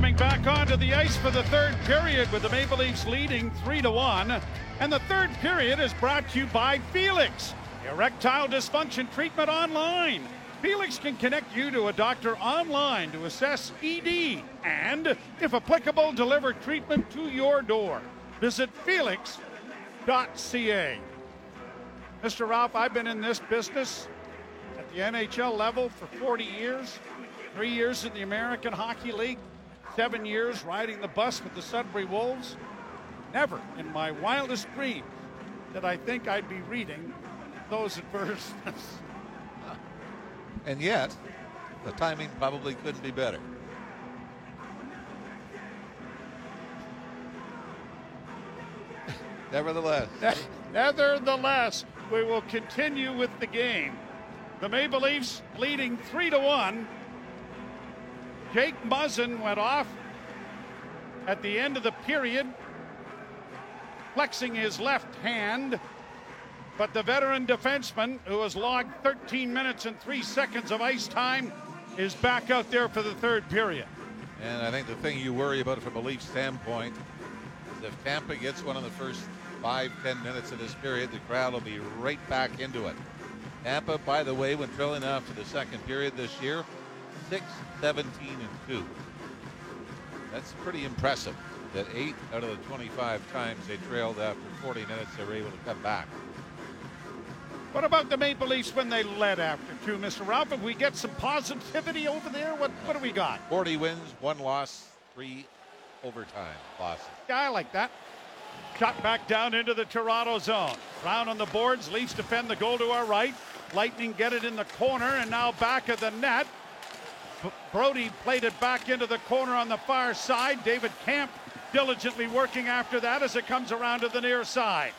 coming back onto the ice for the third period with the Maple Leafs leading 3-1. And the third period is brought to you by Felix. Erectile dysfunction treatment online. Felix can connect you to a doctor online to assess ED and, if applicable, deliver treatment to your door. Visit felix.ca. Mr. Ralph, I've been in this business at the NHL level for 40 years, 3 years in the American Hockey League, 7 years riding the bus with the Sudbury Wolves. Never in my wildest dreams did I think I'd be reading those advertisements. And yet, the timing probably couldn't be better. Nevertheless, we will continue with the game. The Maple Leafs leading 3-1. Jake Muzzin went off at the end of the period, flexing his left hand. But the veteran defenseman, who has logged 13 minutes and 3 seconds of ice time, is back out there for the third period. And I think the thing you worry about from a Leafs standpoint is if Tampa gets one of the first 5-10 minutes of this period, the crowd will be right back into it. Tampa, by the way, when trailing off to the second period this year, 6-17-2. That's pretty impressive that 8 out of the 25 times they trailed after 40 minutes, they were able to come back. What about the Maple Leafs when they led after two, Mr. Ralph? If we get some positivity over there, what do we got? 40 wins, 1 loss, 3 overtime losses. Yeah, I like that. Shot back down into the Toronto zone. Brown on the boards. Leafs defend the goal to our right. Lightning get it in the corner and now back of the net. Brody played it back into the corner on the far side. David Kämpf diligently working after that as it comes around to the near side.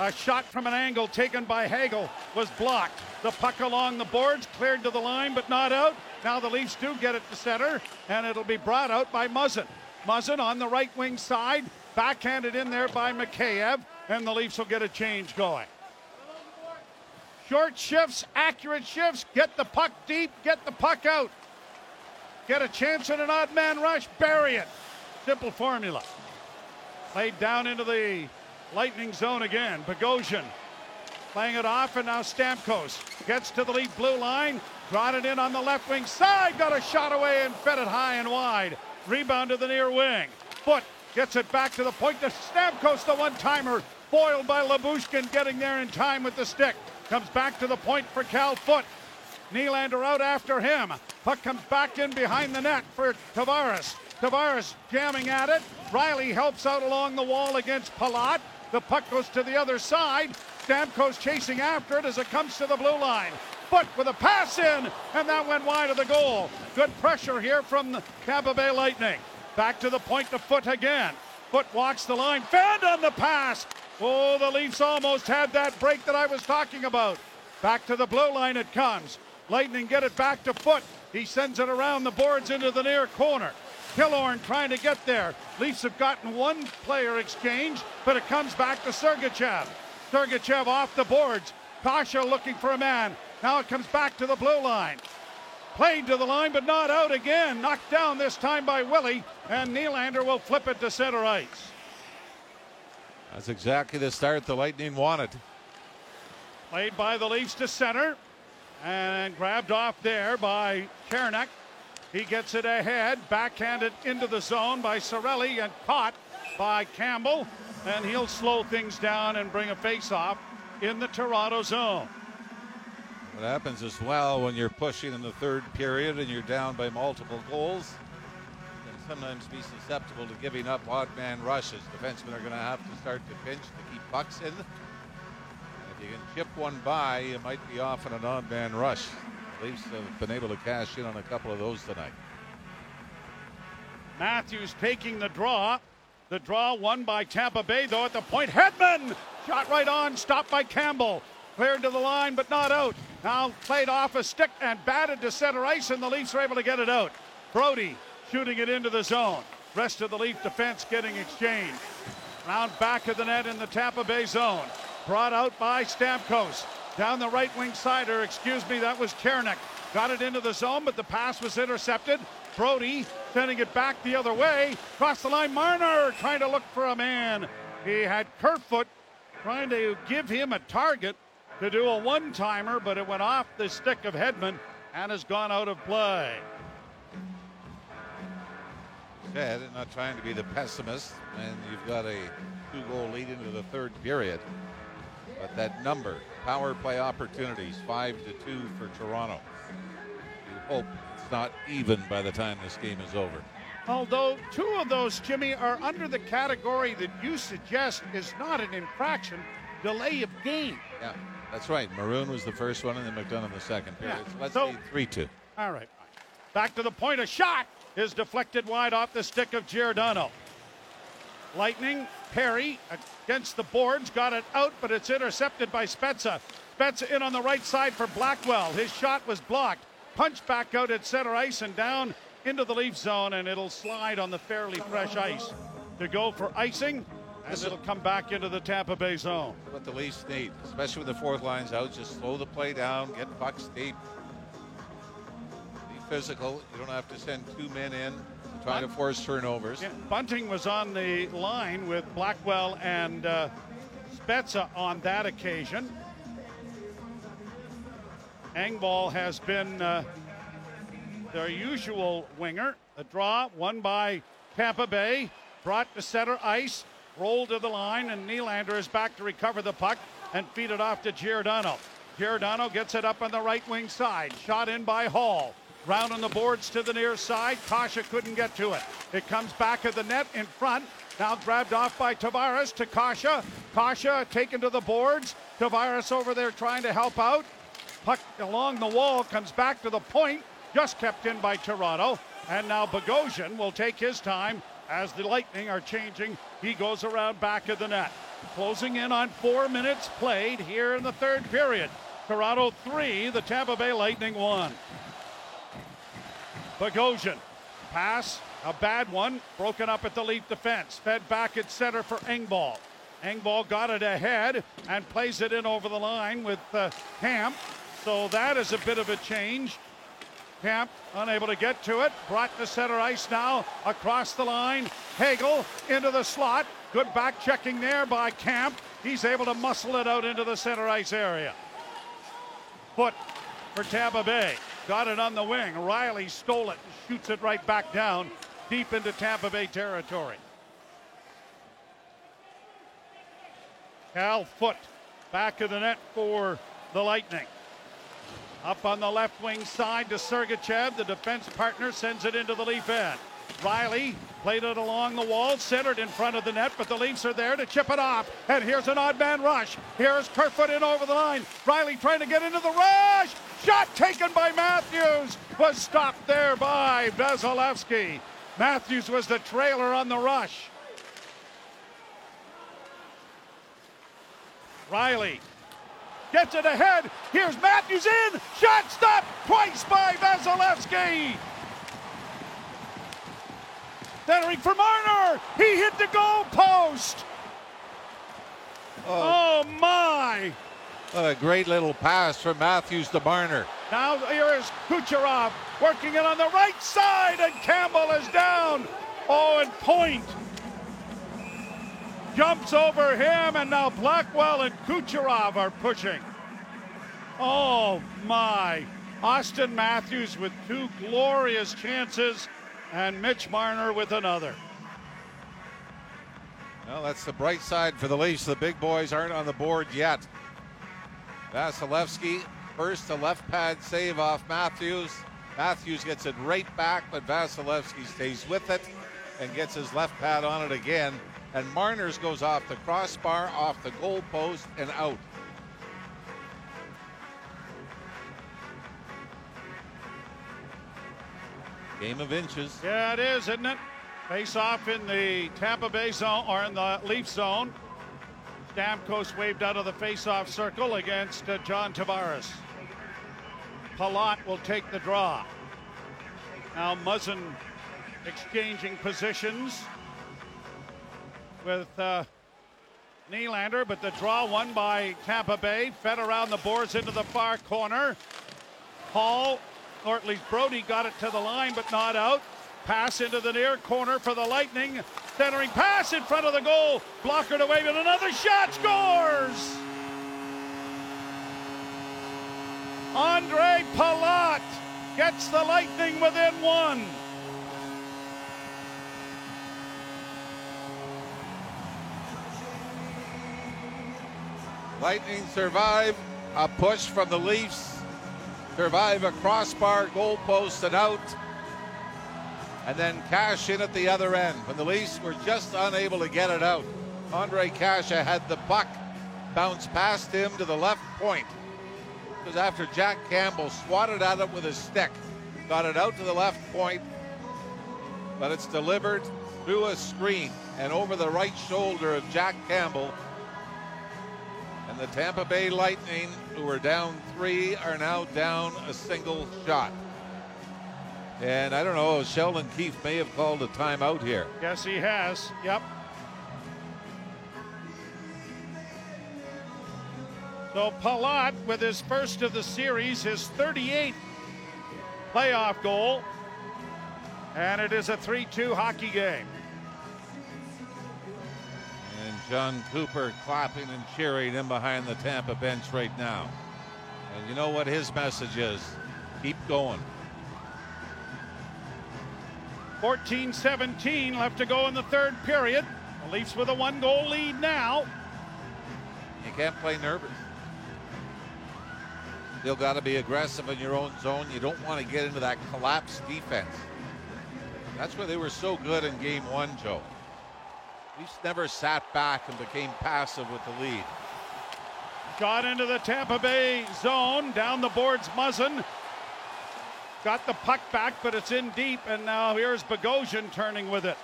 A shot from an angle taken by Hagel was blocked. The puck along the boards cleared to the line but not out. Now the Leafs do get it to center and it'll be brought out by Muzzin. Muzzin on the right wing side. Backhanded in there by Mikheyev, and the Leafs will get a change going. Short shifts, accurate shifts, get the puck deep, get the puck out. Get a chance at an odd man rush, bury it. Simple formula. Played down into the Lightning zone again. Bogosian playing it off, and now Stamkos gets to the lead blue line, brought it in on the left wing side, got a shot away and fed it high and wide. Rebound to the near wing. Foote gets it back to the point. The Stamkos, the one-timer, foiled by Lyubushkin, getting there in time with the stick. Comes back to the point for Cal Foote. Nylander out after him. Puck comes back in behind the net for Tavares. Tavares jamming at it. Riley helps out along the wall against Palat. The puck goes to the other side. Stamkos chasing after it as it comes to the blue line. Foote with a pass in, and that went wide of the goal. Good pressure here from the Tampa Bay Lightning. Back to the point to Foote again. Foote walks the line, fed on the pass. Oh, the Leafs almost had that break that I was talking about. Back to the blue line it comes. Lightning get it back to Foote. He sends it around the boards into the near corner. Killorn trying to get there. Leafs have gotten one player exchange, but it comes back to Sergachev. Sergachev off the boards. Kaše looking for a man. Now it comes back to the blue line. Played to the line, but not out again. Knocked down this time by Willie, and Nylander will flip it to center ice. That's exactly the start the Lightning wanted. Played by the Leafs to center, and grabbed off there by Chernak. He gets it ahead, backhanded into the zone by Cirelli, and caught by Campbell, and he'll slow things down and bring a face-off in the Toronto zone. What happens as well when you're pushing in the third period and you're down by multiple goals, you can sometimes be susceptible to giving up odd man rushes. Defensemen are going to have to start to pinch to keep pucks in. And if you can chip one by, you might be off on an odd man rush. The Leafs have been able to cash in on a couple of those tonight. Matthews taking the draw. The draw won by Tampa Bay, though, at the point. Hedman shot right on, stopped by Campbell. Cleared to the line, but not out. Now played off a stick and batted to center ice, and the Leafs are able to get it out. Brody shooting it into the zone. Rest of the Leaf defense getting exchanged. Round back of the net in the Tampa Bay zone. Brought out by Stamkos. Down the right wing sider, excuse me, that was Chernak. got it into the zone, but the pass was intercepted. Brody sending it back the other way. Cross the line, Marner trying to look for a man. He had Kerfoot trying to give him a target to do a one-timer, but it went off the stick of Hedman and has gone out of play. Yeah, they're not trying to be the pessimist, and you've got a two-goal lead into the third period. But that number, power play opportunities, 5-2 for Toronto. You hope it's not even by the time this game is over. Although two of those, Jimmy, are under the category that you suggest is not an infraction, delay of game. Yeah, that's right. Maroon was the first one, and then McDonough the second period. Yeah. So let's see, 3-2. All right. Back to the point. A shot is deflected wide off the stick of Giordano. Lightning, Perry against the boards, got it out, but it's intercepted by Spezza. Spezza in on the right side for Blackwell. His shot was blocked. Punched back out at center ice and down into the Leaf zone, and it'll slide on the fairly fresh ice to go for icing, as it'll come back into the Tampa Bay zone. What the Leafs need, especially with the fourth lines out, just slow the play down, get pucks deep. Be physical. You don't have to send two men in to try to force turnovers. Yeah, Bunting was on the line with Blackwell and Spezza on that occasion. Engvall has been their usual winger. A draw won by Tampa Bay, brought to center ice, rolled to the line, and Nylander is back to recover the puck and feed it off to Giordano. Giordano gets it up on the right wing side, shot in by Hall, round on the boards to the near side. Kaše couldn't get to it. It comes back at the net in front, now grabbed off by Tavares to Kaše. Kaše taken to the boards. Tavares over there trying to help out. Puck along the wall, comes back to the point, just kept in by Toronto, and now Bogosian will take his time as the Lightning are changing. He goes around back of the net. Closing in on 4 minutes played here in the third period. Toronto 3, the Tampa Bay Lightning 1. Bogosian, pass, a bad one, broken up at the Leaf defense, fed back at center for Engvall. Engvall got it ahead and plays it in over the line with Kämpf, so that is a bit of a change. Kämpf unable to get to it, brought to center ice now, across the line, Hagel into the slot, good back checking there by Kämpf. He's able to muscle it out into the center ice area. Foote for Tampa Bay, got it on the wing, Riley stole it, shoots it right back down, deep into Tampa Bay territory. Cal Foote, back of the net for the Lightning. Up on the left wing side to Sergachev. The defense partner sends it into the Leaf end. Riley played it along the wall, centered in front of the net, but the Leafs are there to chip it off. And here's an odd man rush. Here's Kerfoot in over the line. Riley trying to get into the rush. Shot taken by Matthews. Was stopped there by Vasilevskiy. Matthews was the trailer on the rush. Riley gets it ahead. Here's Matthews in. Shot stopped twice by Vasilevskiy. Centering for Marner. He hit the goal post. Oh, my. What a great little pass from Matthews to Marner. Now here is Kucherov working it on the right side, and Campbell is down. Oh, and Point jumps over him, and now Blackwell and Kucherov are pushing. Oh my. Austin Matthews with two glorious chances and Mitch Marner with another. Well, that's the bright side for the Leafs. The big boys aren't on the board yet. Vasilevskiy first, a left pad save off Matthews. Matthews gets it right back, but Vasilevskiy stays with it and gets his left pad on it again. And Marner's goes off the crossbar, off the goal post, and out. Game of inches. Yeah, it is, isn't it? Face off in the Tampa Bay zone, or in the Leaf zone. Stamkos waved out of the face-off circle against John Tavares. Palat will take the draw. Now Muzzin exchanging positions with Nylander, but the draw won by Tampa Bay, fed around the boards into the far corner. Hall or at least Brody got it to the line, but not out. Pass into the near corner for the Lightning. Centering pass in front of the goal. Blockered away, but another shot, scores! Andre Palat gets the Lightning within one. Lightning survive a push from the Leafs, survive a crossbar, goalpost, and out. And then Kaše in at the other end. When the Leafs were just unable to get it out, Andre Kaše had the puck bounce past him to the left point. It was after Jack Campbell swatted at it with his stick, got it out to the left point, but it's delivered through a screen and over the right shoulder of Jack Campbell. And the Tampa Bay Lightning, who were down three, are now down a single shot. And I don't know, Sheldon Keefe may have called a timeout here. Yes, he has. Yep. So Palat with his first of the series, his 38th playoff goal. And it is a 3-2 hockey game. And John Cooper clapping and cheering in behind the Tampa bench right now. And you know what his message is? Keep going. 14-17 left to go in the third period. The Leafs with a one-goal lead now. You can't play nervous. Still got to be aggressive in your own zone. You don't want to get into that collapse defense. That's where they were so good in game one, Joe. Leafs never sat back and became passive with the lead. Got into the Tampa Bay zone. Down the boards, Muzzin. Got the puck back, but it's in deep, and now here's Bogosian turning with it.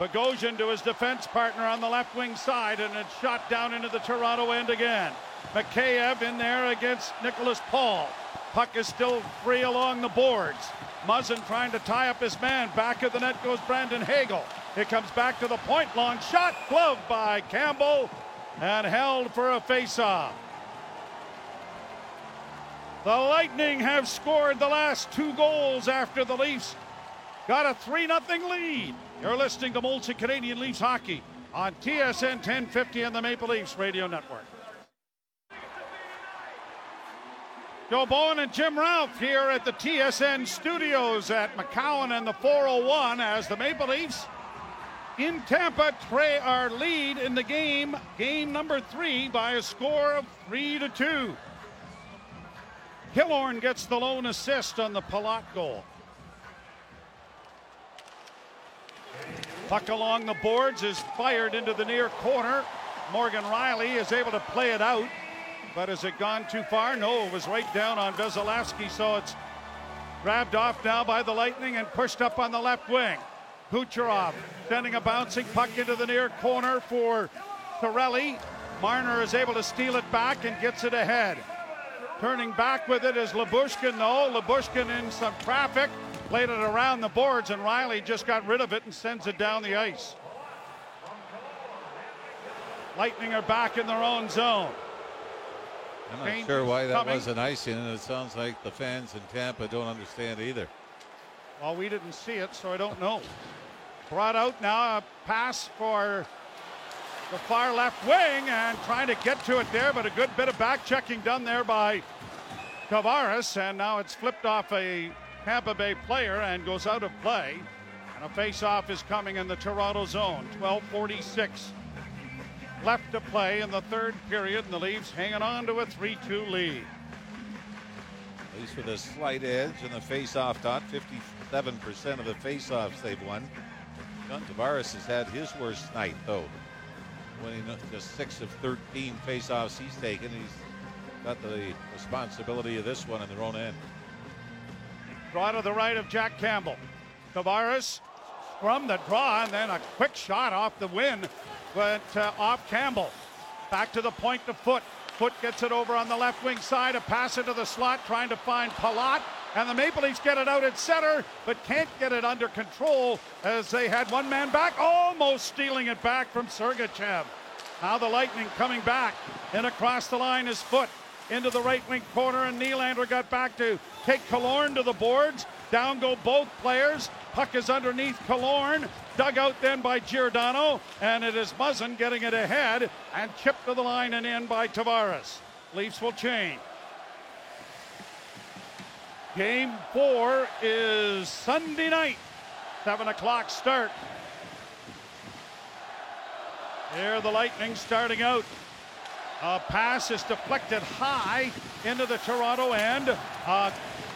Bogosian to his defense partner on the left wing side, and it's shot down into the Toronto end again. Mikheyev in there against Nicholas Paul. Puck is still free along the boards. Muzzin trying to tie up his man. Back of the net goes Brandon Hagel. It comes back to the point. Long shot, gloved by Campbell, and held for a faceoff. The Lightning have scored the last two goals after the Leafs got a 3-0 lead. You're listening to Molson Canadian Leafs Hockey on TSN 1050 and the Maple Leafs Radio Network. Joe Bowen and Jim Ralph here at the TSN studios at McCowan and the 401 as the Maple Leafs in Tampa our lead in the game number 3, by a score of 3-2. Killorn gets the lone assist on the Palat goal. Puck along the boards is fired into the near corner. Morgan Riley is able to play it out, but has it gone too far? No, it was right down on Vasilevskiy, so it's grabbed off now by the Lightning and pushed up on the left wing. Kucherov sending a bouncing puck into the near corner for Torelli. Marner is able to steal it back and gets it ahead. Turning back with it is Lyubushkin, though. Lyubushkin in some traffic, played it around the boards, and Riley just got rid of it and sends it down the ice. Lightning are back in their own zone. I'm not sure why that was an icing, and it sounds like the fans in Tampa don't understand either. Well, we didn't see it, so I don't know. Brought out now, a pass for the far left wing, and trying to get to it there, but a good bit of back checking done there by Tavares, and now it's flipped off a Tampa Bay player and goes out of play, and a face-off is coming in the Toronto zone. 12:46 left to play in the third period, and the Leafs hanging on to a 3-2 lead. At least with a slight edge in the face-off dot. 57% of the face-offs they've won. John Tavares has had his worst night, though. Winning just 6 of 13 faceoffs he's taken. He's got the responsibility of this one in their own end. Draw to the right of Jack Campbell. Tavares from the draw, and then a quick shot off the win went off Campbell. Back to the point to Foote. Foote gets it over on the left wing side, a pass into the slot, trying to find Palat, and the Maple Leafs get it out at center, but can't get it under control as they had one man back, almost stealing it back from Sergachev. Now the Lightning coming back, and across the line is Foote. into the right wing corner, and Nylander got back to take Killorn to the boards. Down go both players. Puck is underneath Killorn, dug out then by Giordano, and it is Muzzin getting it ahead and chipped to the line and in by Tavares. Leafs will change. Game 4 is Sunday night, 7 o'clock start. Here the Lightning starting out. A pass is deflected high into the Toronto end.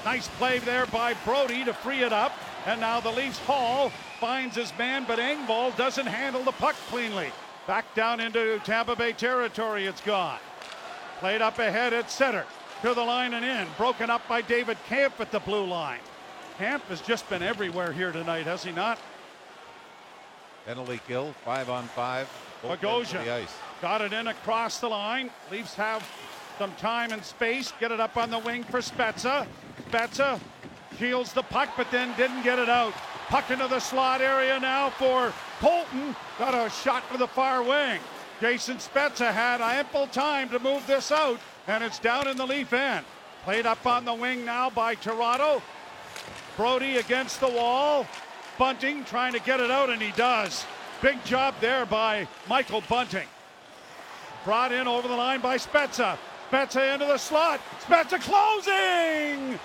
Nice play there by Brody to free it up. And now the Leafs Hall finds his man, but Engvall doesn't handle the puck cleanly. Back down into Tampa Bay territory, it's gone. Played up ahead at center. To the line and in. Broken up by David Kämpf at the blue line. Kämpf has just been everywhere here tonight, has he not? Penalty kill, 5-on-5. Bogosian got it in across the line. Leafs have some time and space. Get it up on the wing for Spezza. Spezza shields the puck, but then didn't get it out. Puck into the slot area now for Colton. Got a shot for the far wing. Jason Spezza had ample time to move this out, and it's down in the Leaf end. Played up on the wing now by Toronto. Brody against the wall. Bunting trying to get it out, and he does. Big job there by Michael Bunting. Brought in over the line by Spezza. Spezza into the slot. Spezza closing!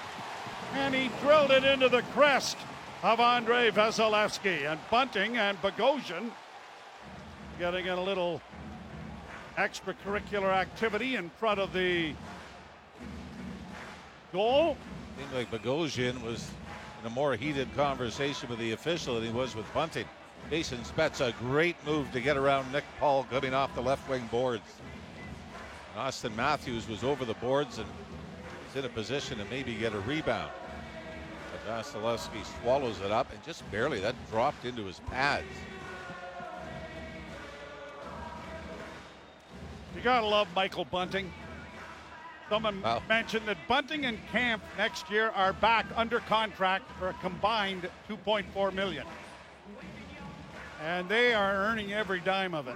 And he drilled it into the crest of Andre Vasilevskiy. And Bunting and Bogosian getting in a little extracurricular activity in front of the goal. Seemed like Bogosian was in a more heated conversation with the official than he was with Bunting. Jason Spezza, great move to get around Nick Paul coming off the left wing boards. And Austin Matthews was over the boards and is in a position to maybe get a rebound. But Vasilevskiy swallows it up, and just barely, that dropped into his pads. You gotta love Michael Bunting. Someone mentioned that Bunting and Kämpf next year are back under contract for a combined $2.4 million. And they are earning every dime of it.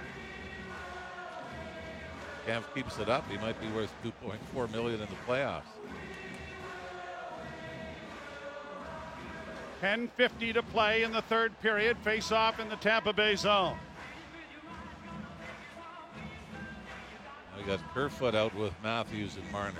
Kämpf keeps it up, he might be worth $2.4 million in the playoffs. 10:50 to play in the third period. Face off in the Tampa Bay zone. We got Kerfoot out with Matthews and Marner.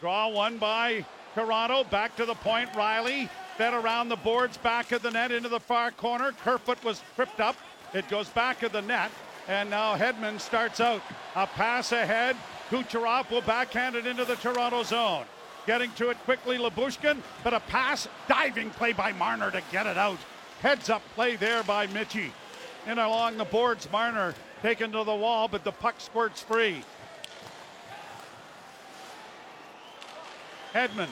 Draw one by Toronto. Back to the point. Riley fed around the boards, back of the net into the far corner. Kerfoot was tripped up. It goes back of the net. And now Hedman starts out. A pass ahead. Kucherov will backhand it into the Toronto zone. Getting to it quickly, Lyubushkin. But a pass. Diving play by Marner to get it out. Heads up play there by Mitchie. In along the boards, Marner taken to the wall, but the puck squirts free. Hedman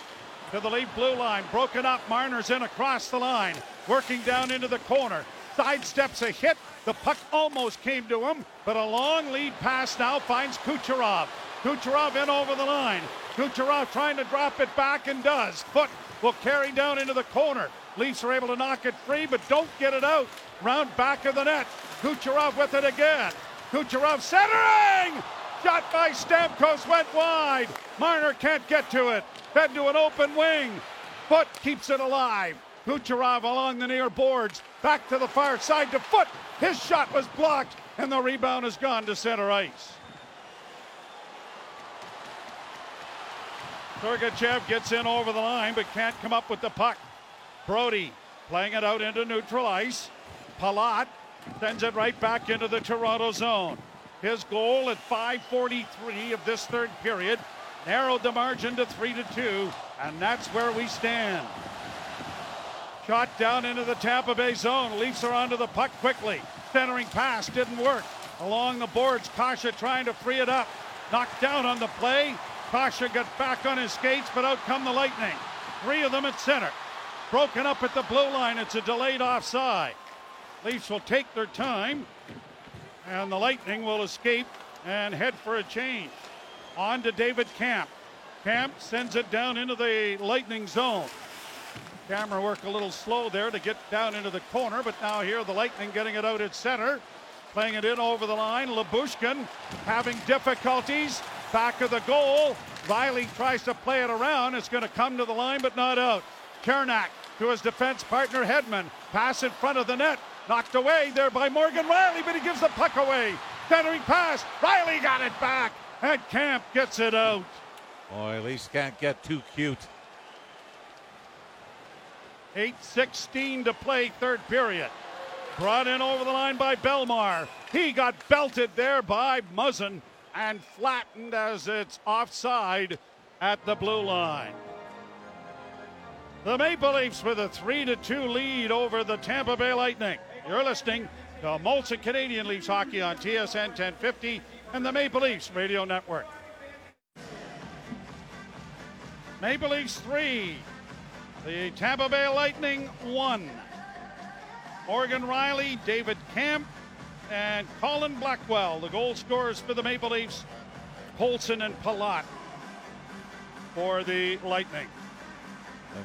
to the Leaf blue line, broken up. Marner's in across the line, working down into the corner. Sidesteps a hit. The puck almost came to him, but a long lead pass now finds Kucherov. Kucherov in over the line. Kucherov trying to drop it back and does. Foote will carry down into the corner. Leafs are able to knock it free, but don't get it out. Round back of the net. Kucherov with it again. Kucherov centering! Shot by Stamkos, went wide. Marner can't get to it. Fed to an open wing. Foote keeps it alive. Kucherov along the near boards. Back to the far side to Foote. His shot was blocked, and the rebound is gone to center ice. Sergachev gets in over the line, but can't come up with the puck. Brody playing it out into neutral ice. Palat sends it right back into the Toronto zone. His goal at 5:43 of this third period narrowed the margin to 3-2, and that's where we stand. Shot down into the Tampa Bay zone. Leafs are onto the puck quickly. Centering pass didn't work. Along the boards, Kaše trying to free it up. Knocked down on the play. Kaše got back on his skates, but out come the Lightning. Three of them at center. Broken up at the blue line. It's a delayed offside. Leafs will take their time, and the Lightning will escape and head for a change. On to David Kämpf. Kämpf sends it down into the Lightning zone. Camera work a little slow there to get down into the corner, but now here the Lightning getting it out at center. Playing it in over the line. Lyubushkin having difficulties. back of the goal. Riley tries to play it around. It's going to come to the line, but not out. Kiernak to his defense partner, Hedman. Pass in front of the net. Knocked away there by Morgan Riley, but he gives the puck away. Centering pass. Riley got it back, and Kämpf gets it out. Boy, at least can't get too cute. 8:16 to play, third period. Brought in over the line by Bellemare. He got belted there by Muzzin and flattened as it's offside at the blue line. The Maple Leafs with a 3-2 lead over the Tampa Bay Lightning. You're listening to Molson Canadian Leafs Hockey on TSN 1050 and the Maple Leafs Radio Network. Maple Leafs 3, the Tampa Bay Lightning 1. Morgan Riley, David Kämpf, and Colin Blackwell, the goal scorers for the Maple Leafs, Polson and Palat for the Lightning.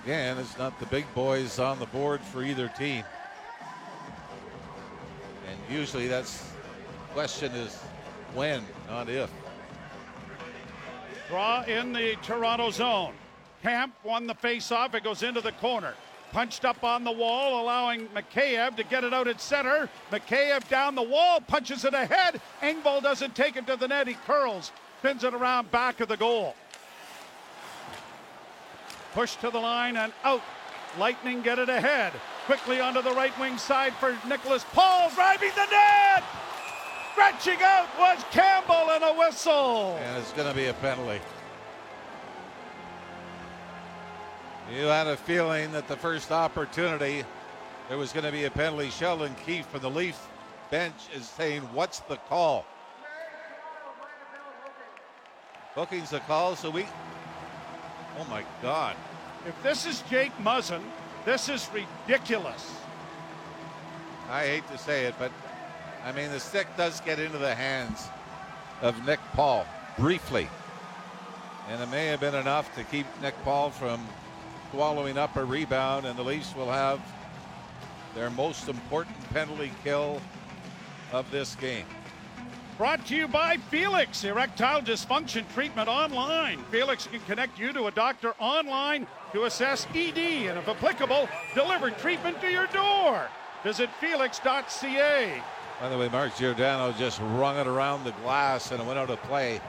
Again, it's not the big boys on the board for either team. And usually that's question is when, not if. Draw in the Toronto zone. Kämpf won the face-off. It goes into the corner. Punched up on the wall, allowing Mikheyev to get it out at center. Mikheyev down the wall, punches it ahead. Engvall doesn't take it to the net. He curls, spins it around back of the goal. Pushed to the line and out. Lightning get it ahead. Quickly onto the right wing side for Nicholas Paul, driving the net! Stretching out was Campbell, and a whistle. And it's going to be a penalty. You had a feeling that the first opportunity there was going to be a penalty. Sheldon Keefe from the Leaf bench is saying, what's the call? Booking's the call, so we... Oh, my God. If this is Jake Muzzin, this is ridiculous. I hate to say it, but, I mean, the stick does get into the hands of Nick Paul briefly. And it may have been enough to keep Nick Paul from swallowing up a rebound, and the Leafs will have their most important penalty kill of this game. Brought to you by Felix, erectile dysfunction treatment online. Felix can connect you to a doctor online to assess ED and, if applicable, deliver treatment to your door. Visit felix.ca. By the way, Mark Giordano just rung it around the glass and it went out of play.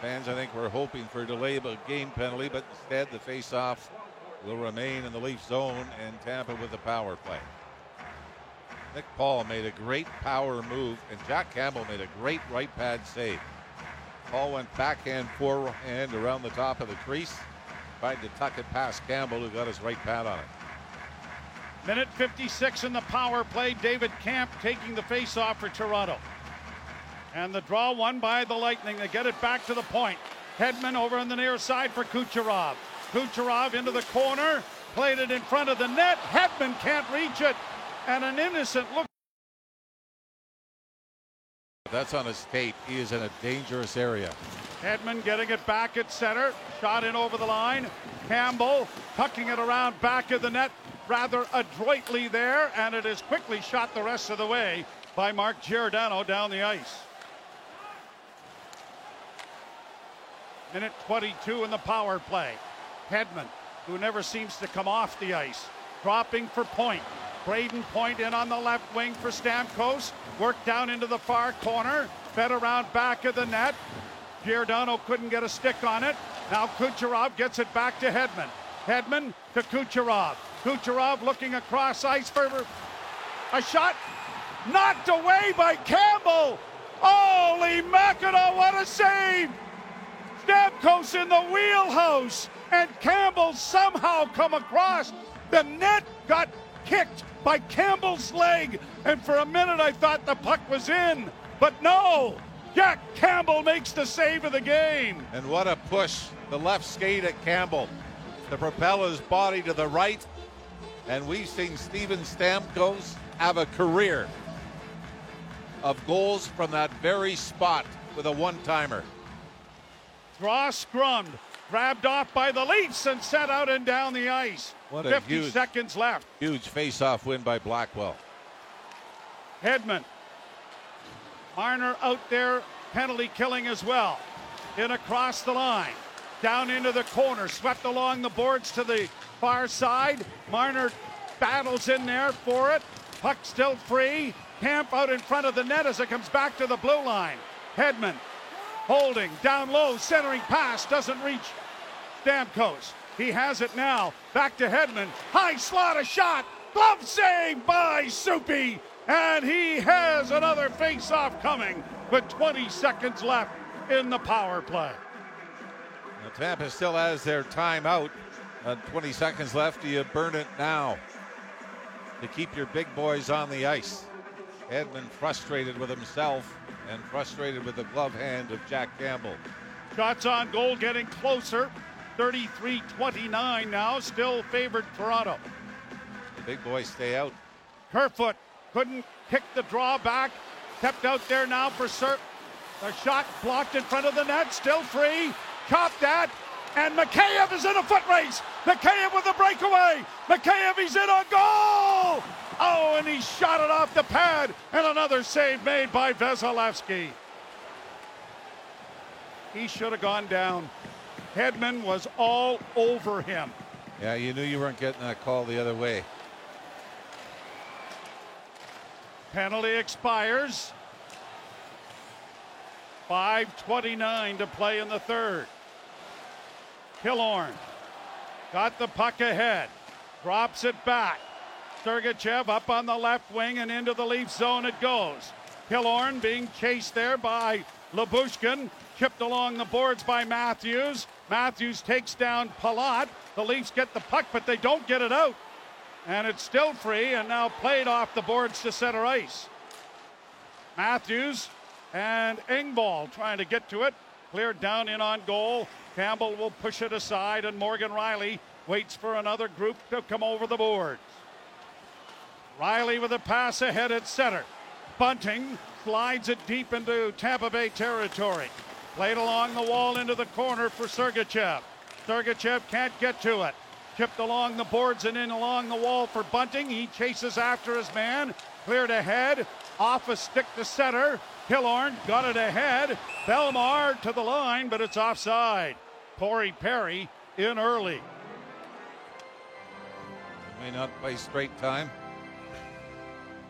Fans, I think, were hoping for a delay of a game penalty, but instead the face-off will remain in the Leafs zone, and Tampa with the power play. Nick Paul made a great power move, and Jack Campbell made a great right pad save. Paul went backhand, forehand around the top of the crease, tried to tuck it past Campbell, who got his right pad on it. Minute 56 in the power play. David Kämpf taking the faceoff for Toronto. And the draw won by the Lightning. They get it back to the point. Hedman over on the near side for Kucherov. Kucherov into the corner, played it in front of the net. Hedman can't reach it. And an innocent look. That's on his skate. He is in a dangerous area. Hedman getting it back at center. Shot in over the line. Campbell tucking it around back of the net rather adroitly there. And it is quickly shot the rest of the way by Mark Giordano down the ice. Minute 22 in the power play. Hedman, who never seems to come off the ice, dropping for Point. Braden Point in on the left wing for Stamkos. Worked down into the far corner. Fed around back of the net. Giordano couldn't get a stick on it. Now Kucherov gets it back to Hedman. Hedman to Kucherov. Kucherov looking across ice for a shot. Knocked away by Campbell. Holy mackerel, what a save! Stamkos in the wheelhouse. And Campbell somehow come across. The net got kicked by Campbell's leg, and for a minute I thought the puck was in, but no, Jack Campbell makes the save of the game. And what a push, the left skate at Campbell to propel his body to the right, and we've seen Steven Stamkos have a career of goals from that very spot with a one-timer. Draw scrummed, grabbed off by the Leafs and set out and down the ice. What 50 huge, seconds left. Huge face-off win by Blackwell. Hedman. Marner out there, penalty killing as well. and across the line. Down into the corner, swept along the boards to the far side. Marner battles in there for it. Puck still free. Kämpf out in front of the net as it comes back to the blue line. Hedman holding down low, centering pass, doesn't reach Stamkos. He has it now. Back to Hedman. High slot, a shot. Glove save by Soupy. And he has another face-off coming with 20 seconds left in the power play. Now, Tampa still has their timeout. 20 seconds left. Do you burn it now to keep your big boys on the ice? Hedman frustrated with himself and frustrated with the glove hand of Jack Campbell. Shots on goal getting closer. 33-29 now. Still favored Toronto. The big boys stay out. Kerfoot couldn't kick the draw back. Kept out there now for Serp. A shot blocked in front of the net. Still free. Chopped at. And Mikheyev is in a foot race. Mikheyev with a breakaway. Mikheyev, he's in on goal. Oh, and he shot it off the pad. And another save made by Vasilevskiy. He should have gone down. Hedman was all over him. Yeah, you knew you weren't getting that call the other way. Penalty expires. 5:29 to play in the third. Killorn got the puck ahead, drops it back. Sergachev up on the left wing and into the Leaf zone it goes. Killorn being chased there by Lyubushkin, chipped along the boards by Matthews. Matthews takes down Palat. The Leafs get the puck, but they don't get it out. And it's still free and now played off the boards to center ice. Matthews and Engvall trying to get to it. Cleared down in on goal. Campbell will push it aside, and Morgan Riley waits for another group to come over the boards. Riley with a pass ahead at center. Bunting slides it deep into Tampa Bay territory. Played along the wall into the corner for Sergachev. Sergachev can't get to it. Chipped along the boards and in along the wall for Bunting. He chases after his man. Cleared ahead. Off a stick to center. Killorn got it ahead. Belmar to the line, but it's offside. Corey Perry in early. May not play straight time.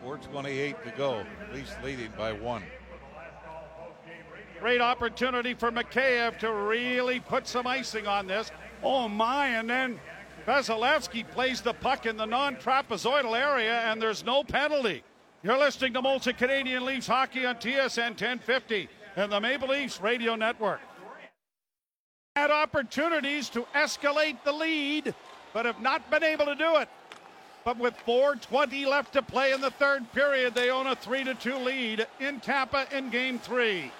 4:28 to go. Leafs leading by one. Great opportunity for Mikheyev to really put some icing on this. Oh my, and then Vasilevskiy plays the puck in the non-trapezoidal area, and there's no penalty. You're listening to Molson Canadian Leafs Hockey on TSN 1050 and the Maple Leafs Radio Network. Had opportunities to escalate the lead, but have not been able to do it. But with 4:20 left to play in the third period, they own a 3-2 lead in Tampa in Game 3.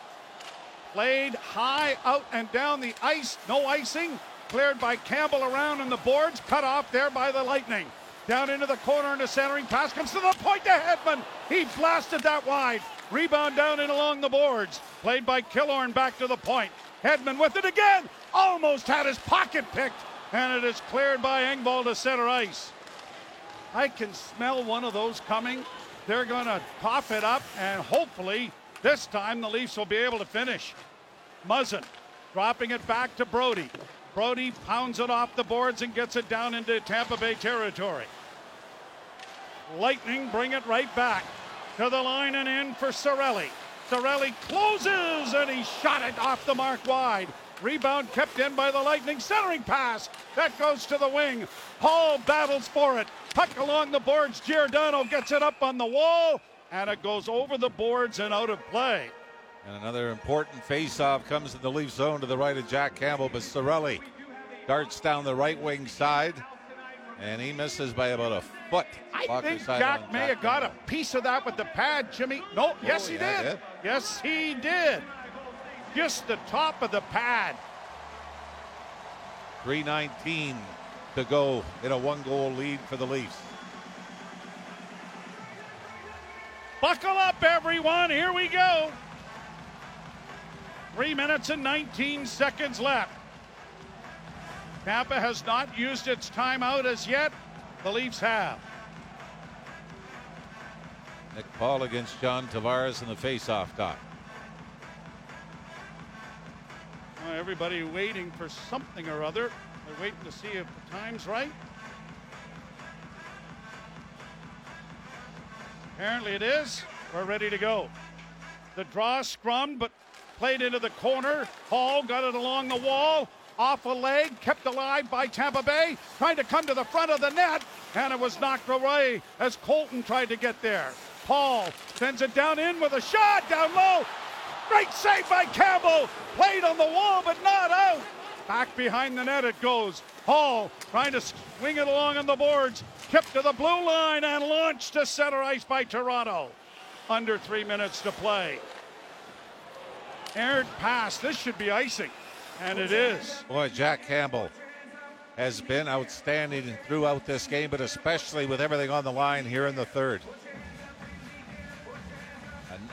Played high out and down the ice, no icing. Cleared by Campbell around on the boards, cut off there by the Lightning. Down into the corner and a centering pass comes to the point to Hedman. He blasted that wide. Rebound down and along the boards. Played by Killorn back to the point. Hedman with it again. Almost had his pocket picked. And it is cleared by Engvall to center ice. I can smell one of those coming. They're going to cough it up. And hopefully this time the Leafs will be able to finish. Muzzin dropping it back to Brody. Brody pounds it off the boards and gets it down into Tampa Bay territory. Lightning bring it right back to the line and in for Cirelli. Cirelli closes and he shot it off the mark wide. Rebound kept in by the Lightning. Centering pass. That goes to the wing. Hall battles for it. Puck along the boards. Giordano gets it up on the wall and it goes over the boards and out of play. And another important face-off comes in the Leaf zone to the right of Jack Campbell, but Cirelli darts down the right wing side, and he misses by about a foot. I think Jack may have got a piece of that with the pad, Jimmy. No, yes he did. Yes he did. Just the top of the pad. 3:19 to go in a one-goal lead for the Leafs. Buckle up, everyone. Here we go. 3 minutes and 19 seconds left. Tampa has not used its timeout as yet. The Leafs have. Nick Paul against John Tavares in the faceoff dot. everybody waiting for something or other. They're waiting to see if the time's right. Apparently it is. We're ready to go. The draw scrummed, but played into the corner. Hall got it along the wall. Off a leg, kept alive by Tampa Bay. Trying to come to the front of the net. And it was knocked away as Colton tried to get there. Paul sends it down in with a shot down low. Great save by Campbell. Played on the wall, but not out. Back behind the net it goes. Hall trying to swing it along on the boards. Kept to the blue line and launched to center ice by Toronto. Under 3 minutes to play. Aired pass. This should be icing. And it is. Boy, Jack Campbell has been outstanding throughout this game, but especially with everything on the line here in the third.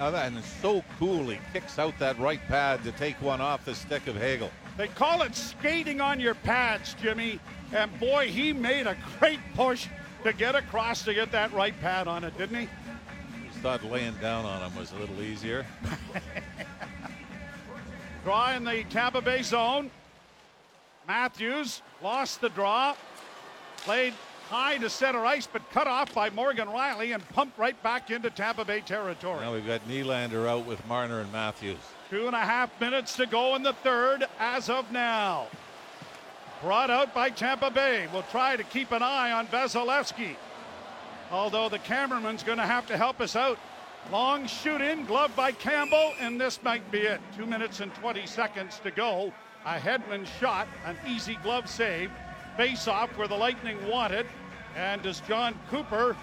And so cool, he kicks out that right pad to take one off the stick of Hagel. They call it skating on your pads, Jimmy. And boy, he made a great push to get across to get that right pad on it, didn't he? Just thought laying down on him was a little easier. Draw in the Tampa Bay zone. Matthews lost the draw. Played high to center ice, but cut off by Morgan Riley and pumped right back into Tampa Bay territory. Now we've got Nylander out with Marner and Matthews. 2.5 minutes to go in the third as of now. Brought out by Tampa Bay. We'll try to keep an eye on Vasilevskiy. Although the cameraman's going to have to help us out. Long shoot in, glove by Campbell, and this might be it. 2 minutes and 20 seconds to go. A Hedman shot, an easy glove save. Face off where the Lightning wanted. And does John Cooper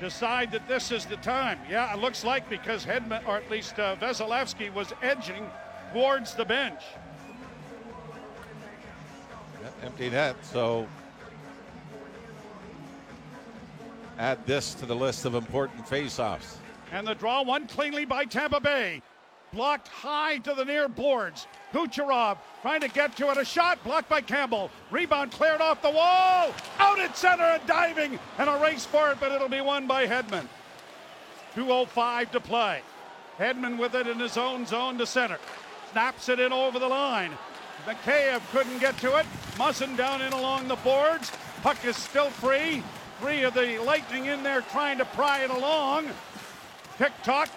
decide that this is the time? Yeah, it looks like, because Hedman, or at least Vasilevskiy, was edging towards the bench. Yeah, empty net, so add this to the list of important face-offs. And the draw won cleanly by Tampa Bay. Blocked high to the near boards. Kucherov trying to get to it. A shot blocked by Campbell. Rebound cleared off the wall. Out at center and diving. And a race for it, but it'll be won by Hedman. 2:05 to play. Hedman with it in his own zone to center. Snaps it in over the line. Mikheyev couldn't get to it. Muzzin down in along the boards. Puck is still free. Three of the Lightning in there trying to pry it along. Tick-tock,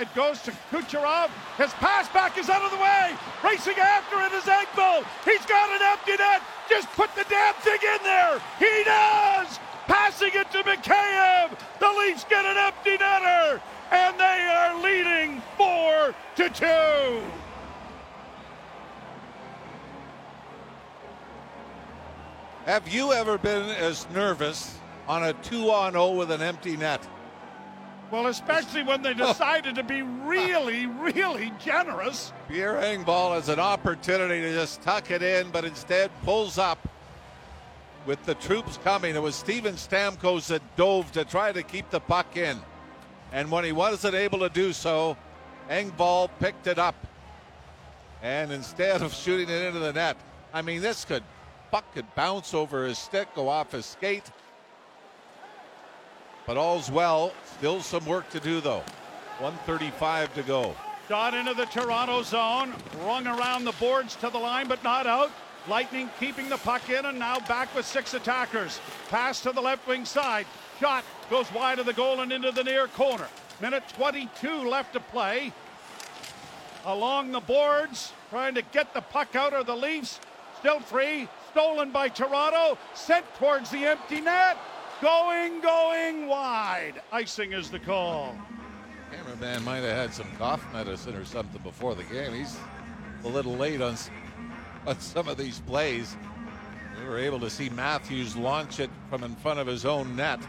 it goes to Kucherov. His pass back is out of the way. Racing after it is Engvall. He's got an empty net. Just put the damn thing in there. He does! Passing it to Mikheyev. The Leafs get an empty netter. And they are leading 4-2. Have you ever been as nervous on a 2-on-0 with an empty net? Well, especially when they decided to be really, really generous. Pierre Engvall has an opportunity to just tuck it in, but instead pulls up with the troops coming. It was Steven Stamkos that dove to try to keep the puck in. And when he wasn't able to do so, Engvall picked it up. And instead of shooting it into the net, I mean, this puck could bounce over his stick, go off his skate. But all's well. Still some work to do, though. 1:35 to go. Shot into the Toronto zone. Rung around the boards to the line, but not out. Lightning keeping the puck in, and now back with six attackers. Pass to the left wing side. Shot goes wide of the goal and into the near corner. Minute 22 left to play. Along the boards, trying to get the puck out of the Leafs. Still free. Stolen by Toronto. Sent towards the empty net. Going wide. Icing is the call. Cameraman might have had some cough medicine or something before the game. He's a little late on some of these plays. We were able to see Matthews launch it from in front of his own net,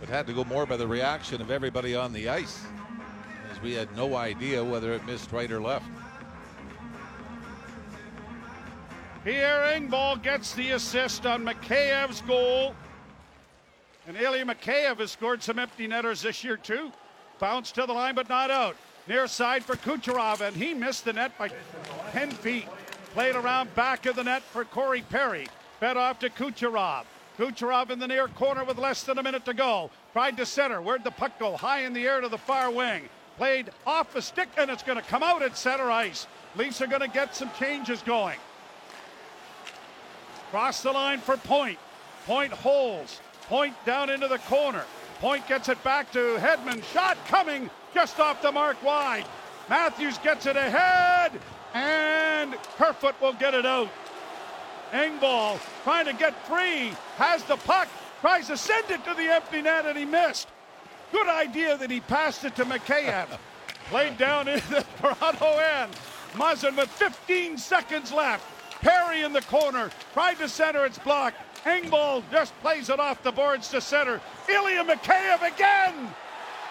but had to go more by the reaction of everybody on the ice, as we had no idea whether it missed right or left. Pierre Engvall gets the assist on Mikheyev's goal. And Ilya Mikheyev has scored some empty netters this year, too. Bounced to the line, but not out. Near side for Kucherov, and he missed the net by 10 feet. Played around back of the net for Corey Perry. Fed off to Kucherov. Kucherov in the near corner with less than a minute to go. Tried to center. Where'd the puck go? High in the air to the far wing. Played off the stick, and it's going to come out at center ice. Leafs are going to get some changes going. Cross the line for Point. Point holds. Point down into the corner. Point gets it back to Hedman. Shot coming just off the mark wide. Matthews gets it ahead. And Kerfoot will get it out. Engvall trying to get free. Has the puck. Tries to send it to the empty net and he missed. Good idea that he passed it to Mikheyev. Played down in the Toronto end. Muzzin with 15 seconds left. Perry in the corner. Tried to center. It's blocked. Engvall just plays it off the boards to center. Ilya Mikheyev again.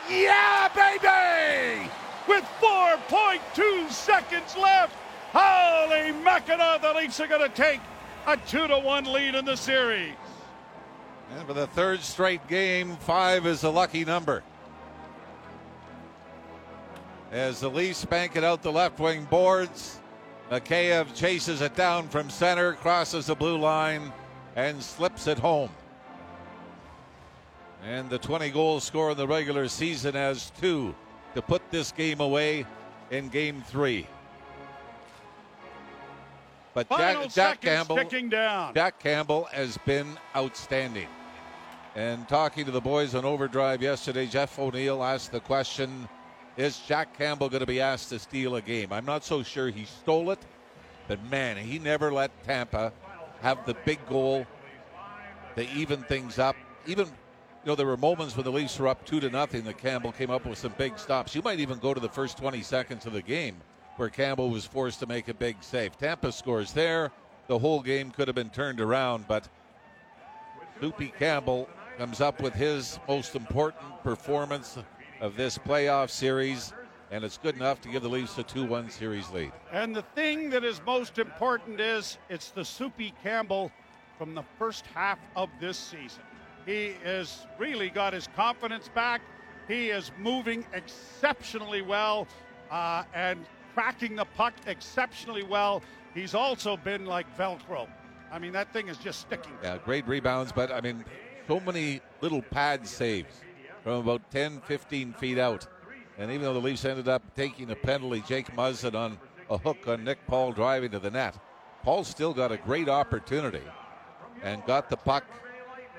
Yeah, baby! With 4.2 seconds left. Holy Mackinac, the Leafs are going to take a 2-1 lead in the series. And for the third straight game, 5 is a lucky number. As the Leafs bank it out the left wing boards, Mikheyev chases it down from center, crosses the blue line, and slips it home. And the 20-goal score in the regular season has 2 to put this game away in Game 3. But Jack Campbell has been outstanding. And talking to the boys on Overdrive yesterday, Jeff O'Neill asked the question, is Jack Campbell going to be asked to steal a game? I'm not so sure he stole it, but man, he never let Tampa have the big goal to even things up. Even, there were moments when the Leafs were up 2-0 that Campbell came up with some big stops. You might even go to the first 20 seconds of the game where Campbell was forced to make a big save. Tampa scores there. The whole game could have been turned around, but Loopy Campbell comes up with his most important performance of this playoff series, and it's good enough to give the Leafs a 2-1 series lead. And the thing that is most important is it's the Soupy Campbell from the first half of this season. He has really got his confidence back. He is moving exceptionally well and cracking the puck exceptionally well. He's also been like Velcro. I mean, that thing is just sticking. Yeah, great rebounds, but I mean, so many little pad saves from about 10, 15 feet out. And even though the Leafs ended up taking a penalty, Jake Muzzin on a hook on Nick Paul driving to the net, Paul still got a great opportunity and got the puck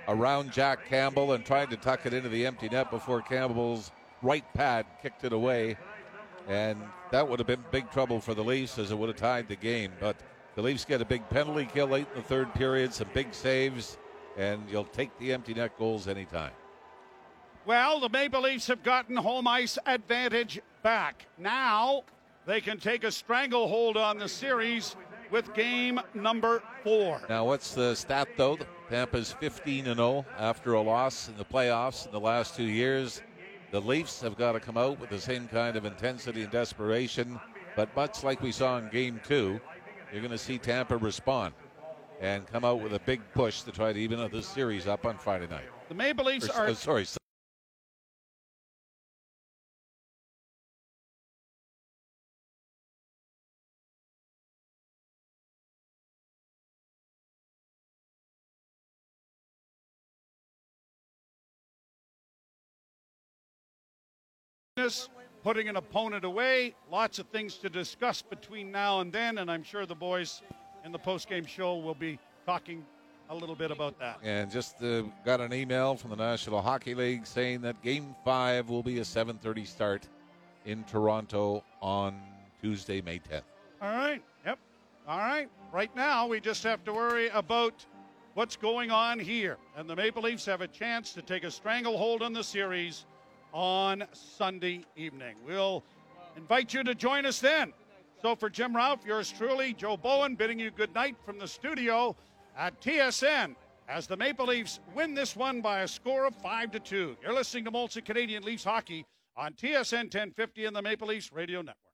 around Jack Campbell and tried to tuck it into the empty net before Campbell's right pad kicked it away. And that would have been big trouble for the Leafs, as it would have tied the game. But the Leafs get a big penalty kill late in the third period, some big saves, and you'll take the empty net goals anytime. Well, the Maple Leafs have gotten home ice advantage back. Now they can take a stranglehold on the series with game number 4. Now, what's the stat, though? Tampa's 15-0 after a loss in the playoffs in the last 2 years. The Leafs have got to come out with the same kind of intensity and desperation. But much like we saw in Game 2, you're going to see Tampa respond and come out with a big push to try to even the series up on Friday night. The Maple Leafs putting an opponent away. Lots of things to discuss between now and then, and I'm sure the boys in the post-game show will be talking a little bit about that. And just got an email from the National Hockey League saying that Game 5 will be a 7:30 start in Toronto on Tuesday, May 10th. All right. Yep. All right. Right now, we just have to worry about what's going on here. And the Maple Leafs have a chance to take a stranglehold on the series on Sunday evening. We'll invite you to join us then. So for Jim Ralph, yours truly, Joe Bowen, bidding you good night from the studio at TSN as the Maple Leafs win this one by a score of 5-2. You're listening to Molson Canadian Leafs Hockey on TSN 1050 and the Maple Leafs Radio Network.